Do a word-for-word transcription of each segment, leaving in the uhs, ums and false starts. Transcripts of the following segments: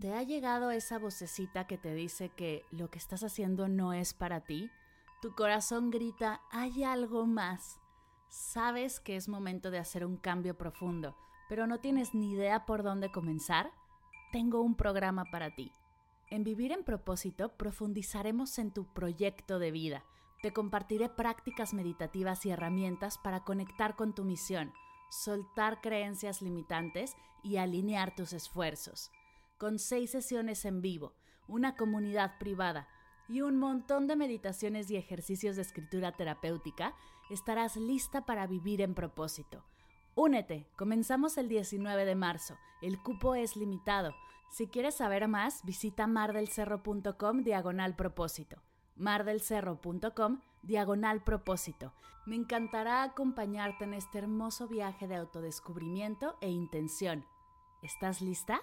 ¿Te ha llegado esa vocecita que te dice que lo que estás haciendo no es para ti? Tu corazón grita, hay algo más. Sabes que es momento de hacer un cambio profundo, pero no tienes ni idea por dónde comenzar. Tengo un programa para ti. En Vivir en Propósito profundizaremos en tu proyecto de vida. Te compartiré prácticas meditativas y herramientas para conectar con tu misión, soltar creencias limitantes y alinear tus esfuerzos. Con seis sesiones en vivo, una comunidad privada y un montón de meditaciones y ejercicios de escritura terapéutica, estarás lista para vivir en propósito. Únete, comenzamos el diecinueve de marzo, el cupo es limitado. Si quieres saber más, visita mardelcerro.com diagonal propósito. mardelcerro.com diagonal propósito. Me encantará acompañarte en este hermoso viaje de autodescubrimiento e intención. ¿Estás lista?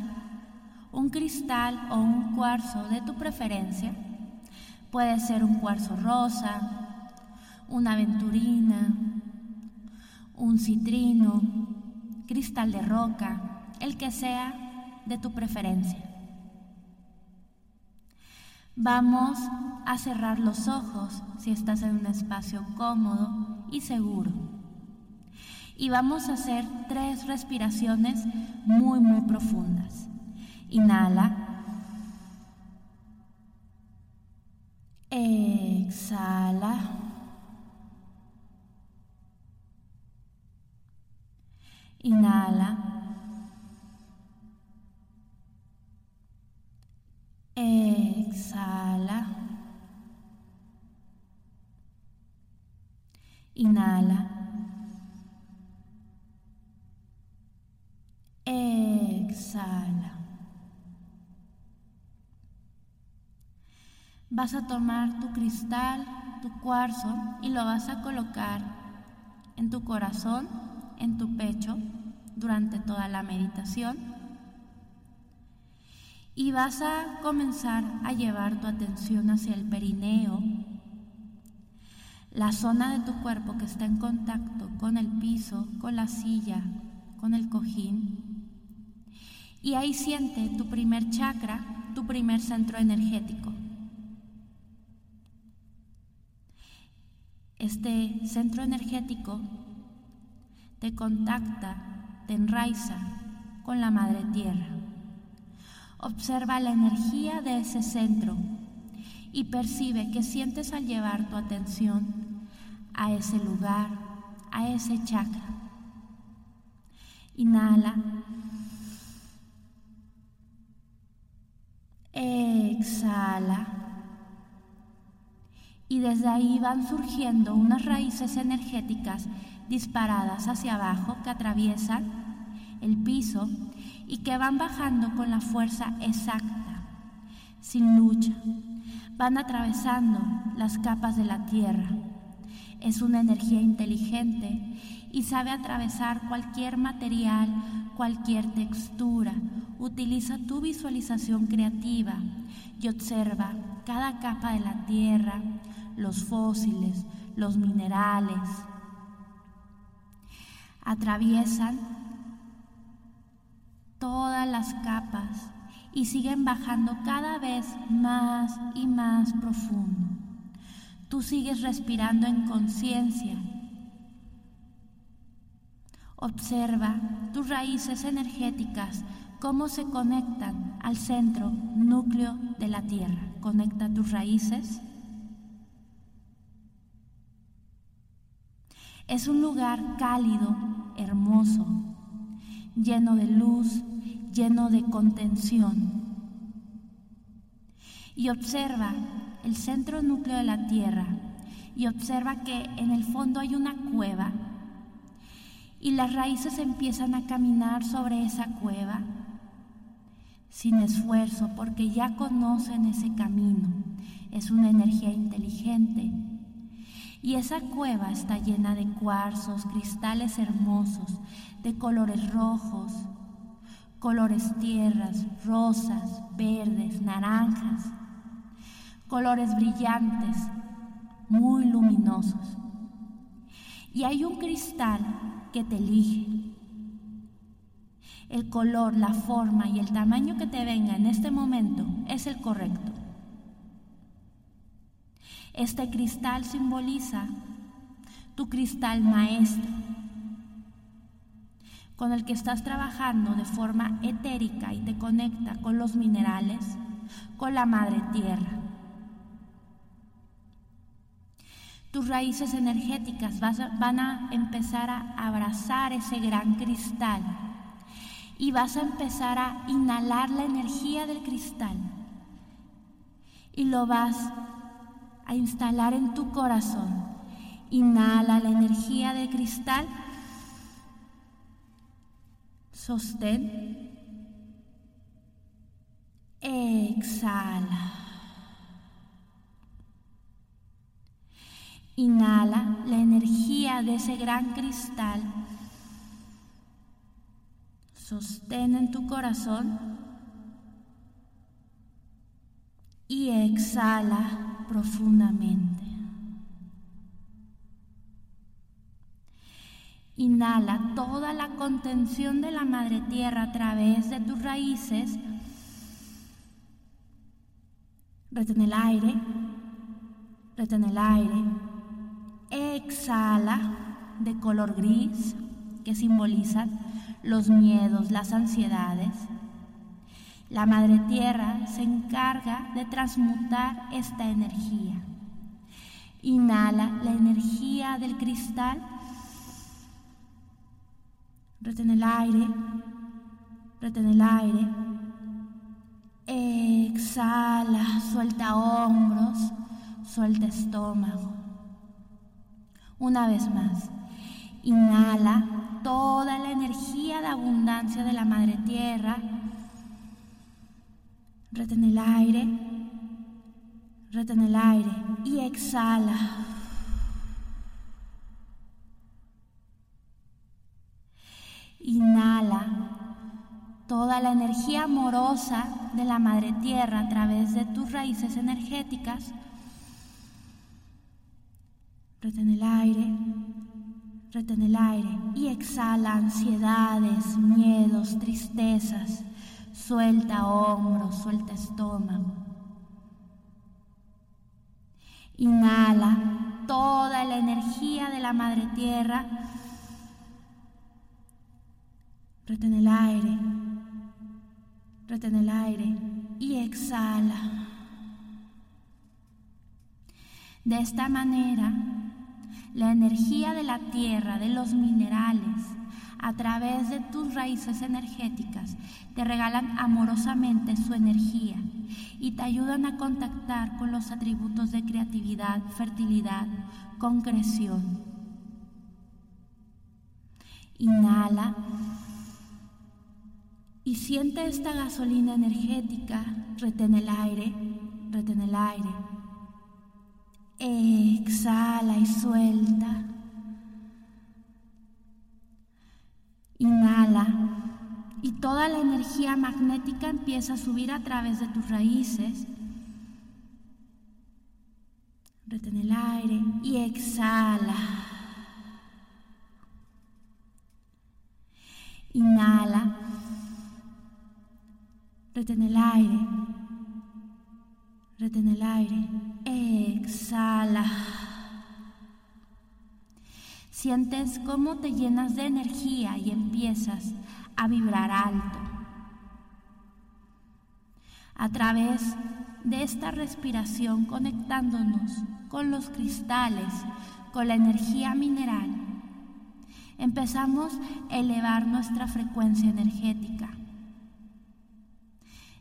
un cristal o un cuarzo de tu preferencia. Puede ser un cuarzo rosa, una aventurina, un citrino, cristal de roca, el que sea de tu preferencia. Vamos a cerrar los ojos si estás en un espacio cómodo y seguro. Y vamos a hacer tres respiraciones muy, muy profundas. Inhala. Exhala. Inhala. Exhala. Inhala. Exhala. Vas a tomar tu cristal, tu cuarzo y lo vas a colocar en tu corazón, en tu pecho, durante toda la meditación. Y vas a comenzar a llevar tu atención hacia el perineo, la zona de tu cuerpo que está en contacto con el piso, con la silla, con el cojín. Y ahí siente tu primer chakra, tu primer centro energético. Este centro energético te contacta, te enraiza con la Madre Tierra. Observa la energía de ese centro y percibe qué sientes al llevar tu atención a ese lugar, a ese chakra. Inhala. Exhala. Y desde ahí van surgiendo unas raíces energéticas disparadas hacia abajo que atraviesan el piso y que van bajando con la fuerza exacta, sin lucha. Van atravesando las capas de la tierra. Es una energía inteligente y sabe atravesar cualquier material, cualquier textura. Utiliza tu visualización creativa y observa cada capa de la tierra, los fósiles, los minerales. Atraviesan todas las capas y siguen bajando cada vez más y más profundo. Tú sigues respirando en conciencia. Observa tus raíces energéticas, cómo se conectan al centro, núcleo de la tierra. Conecta tus raíces. Es un lugar cálido, hermoso, lleno de luz, lleno de contención. Y observa el centro núcleo de la tierra y observa que en el fondo hay una cueva y las raíces empiezan a caminar sobre esa cueva sin esfuerzo porque ya conocen ese camino. Es una energía inteligente. Y esa cueva está llena de cuarzos, cristales hermosos, de colores rojos, colores tierras, rosas, verdes, naranjas, colores brillantes, muy luminosos. Y hay un cristal que te elige. El color, la forma y el tamaño que te venga en este momento es el correcto. Este cristal simboliza tu cristal maestro, con el que estás trabajando de forma etérica y te conecta con los minerales, con la Madre Tierra. Tus raíces energéticas van a empezar a abrazar ese gran cristal y vas a empezar a inhalar la energía del cristal y lo vas a instalar en tu corazón. Inhala la energía de cristal. Sostén. Exhala. Inhala la energía de ese gran cristal. Sostén en tu corazón. Y exhala profundamente. Inhala toda la contención de la Madre Tierra a través de tus raíces. Retén el aire. Retén el aire. Exhala de color gris, que simbolizan los miedos, las ansiedades. La Madre Tierra se encarga de transmutar esta energía. Inhala la energía del cristal. Retén el aire. Retén el aire. Exhala, suelta hombros, suelta estómago. Una vez más, inhala toda la energía de abundancia de la Madre Tierra. Retén el aire, retén el aire y exhala. Inhala toda la energía amorosa de la Madre Tierra a través de tus raíces energéticas. Retén el aire, retén el aire y exhala ansiedades, miedos, tristezas. Suelta hombros, suelta estómago. Inhala toda la energía de la Madre Tierra. Retén el aire, retén el aire y exhala. De esta manera, la energía de la tierra, de los minerales, a través de tus raíces energéticas, te regalan amorosamente su energía y te ayudan a contactar con los atributos de creatividad, fertilidad, concreción. Inhala y siente esta gasolina energética. Retén el aire, retén el aire. Exhala y suelta. Inhala y toda la energía magnética empieza a subir a través de tus raíces. Retén el aire y exhala. Inhala. Retén el aire. Retén el aire. Exhala. Sientes cómo te llenas de energía y empiezas a vibrar alto. A través de esta respiración, conectándonos con los cristales, con la energía mineral, empezamos a elevar nuestra frecuencia energética.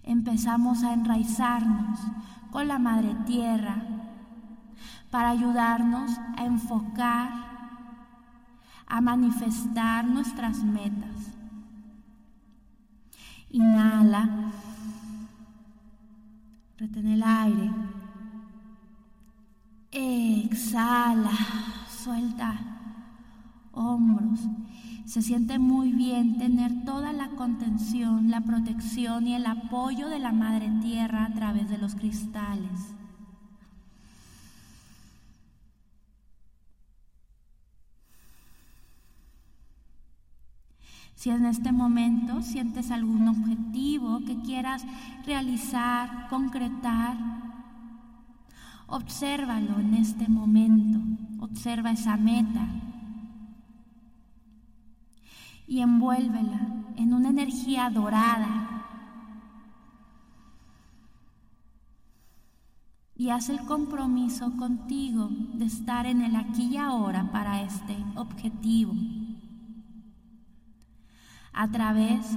Empezamos a enraizarnos con la Madre Tierra para ayudarnos a enfocar, a manifestar nuestras metas. Inhala, retén el aire, exhala, suelta hombros. Se siente muy bien tener toda la contención, la protección y el apoyo de la Madre Tierra a través de los cristales. Si en este momento sientes algún objetivo que quieras realizar, concretar, obsérvalo en este momento, observa esa meta. Y envuélvela en una energía dorada. Y haz el compromiso contigo de estar en el aquí y ahora para este objetivo. A través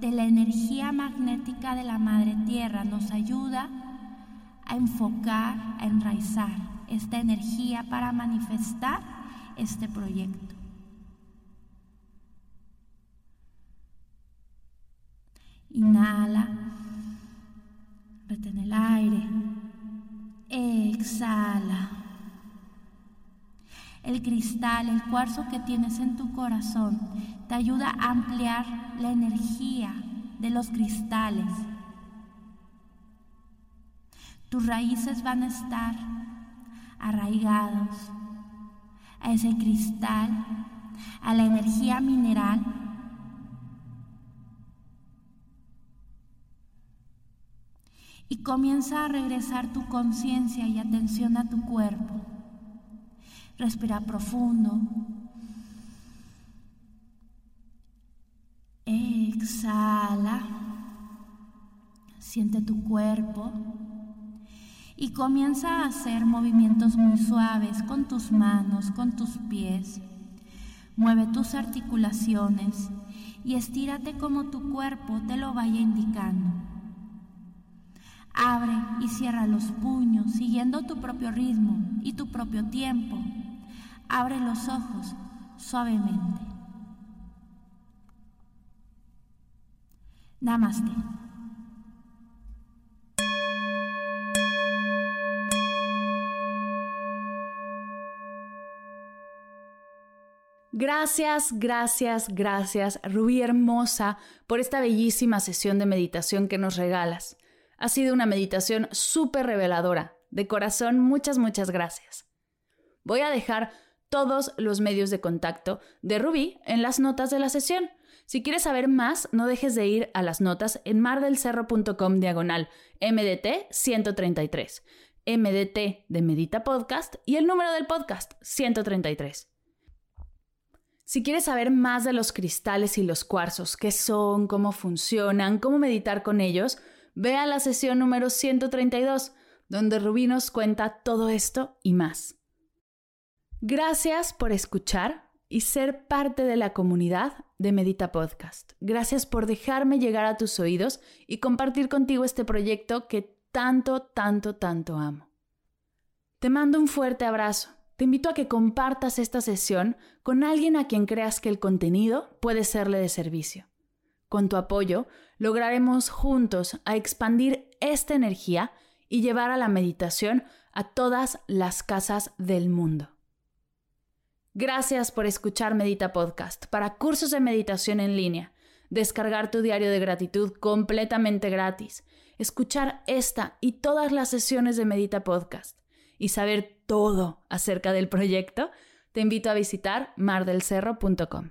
de la energía magnética de la Madre Tierra nos ayuda a enfocar, a enraizar esta energía para manifestar este proyecto. Inhala, retén el aire, exhala. El cristal, el cuarzo que tienes en tu corazón, te ayuda a ampliar la energía de los cristales. Tus raíces van a estar arraigados a ese cristal, a la energía mineral. Y comienza a regresar tu conciencia y atención a tu cuerpo. Respira profundo. Exhala. Siente tu cuerpo. Y comienza a hacer movimientos muy suaves con tus manos, con tus pies. Mueve tus articulaciones y estírate como tu cuerpo te lo vaya indicando. Abre y cierra los puños, siguiendo tu propio ritmo y tu propio tiempo. Abre los ojos suavemente. Namaste. Gracias, gracias, gracias, Rubí hermosa, por esta bellísima sesión de meditación que nos regalas. Ha sido una meditación súper reveladora. De corazón, muchas, muchas gracias. Voy a dejar todos los medios de contacto de Rubí en las notas de la sesión. Si quieres saber más, no dejes de ir a las notas en mardelcerro.com diagonal M D T ciento treinta y tres. M D T de Medita Podcast y el número del podcast, ciento treinta y tres. Si quieres saber más de los cristales y los cuarzos, qué son, cómo funcionan, cómo meditar con ellos, ve a la sesión número ciento treinta y dos, donde Rubí nos cuenta todo esto y más. Gracias por escuchar y ser parte de la comunidad de Medita Podcast. Gracias por dejarme llegar a tus oídos y compartir contigo este proyecto que tanto, tanto, tanto amo. Te mando un fuerte abrazo. Te invito a que compartas esta sesión con alguien a quien creas que el contenido puede serle de servicio. Con tu apoyo, lograremos juntos a expandir esta energía y llevar a la meditación a todas las casas del mundo. Gracias por escuchar Medita Podcast. Para cursos de meditación en línea, descargar tu diario de gratitud completamente gratis, escuchar esta y todas las sesiones de Medita Podcast y saber todo acerca del proyecto, te invito a visitar mar del cerro punto com.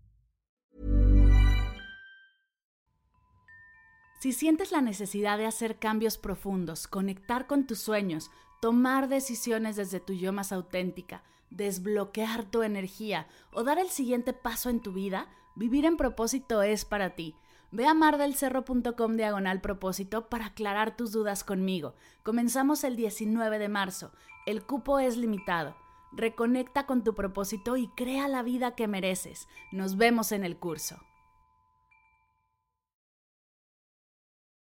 Si sientes la necesidad de hacer cambios profundos, conectar con tus sueños, tomar decisiones desde tu yo más auténtica, desbloquear tu energía o dar el siguiente paso en tu vida, vivir en propósito es para ti. Ve a mardelcerro.com diagonal propósito para aclarar tus dudas conmigo. Comenzamos el diecinueve de marzo. El cupo es limitado. Reconecta con tu propósito y crea la vida que mereces. Nos vemos en el curso.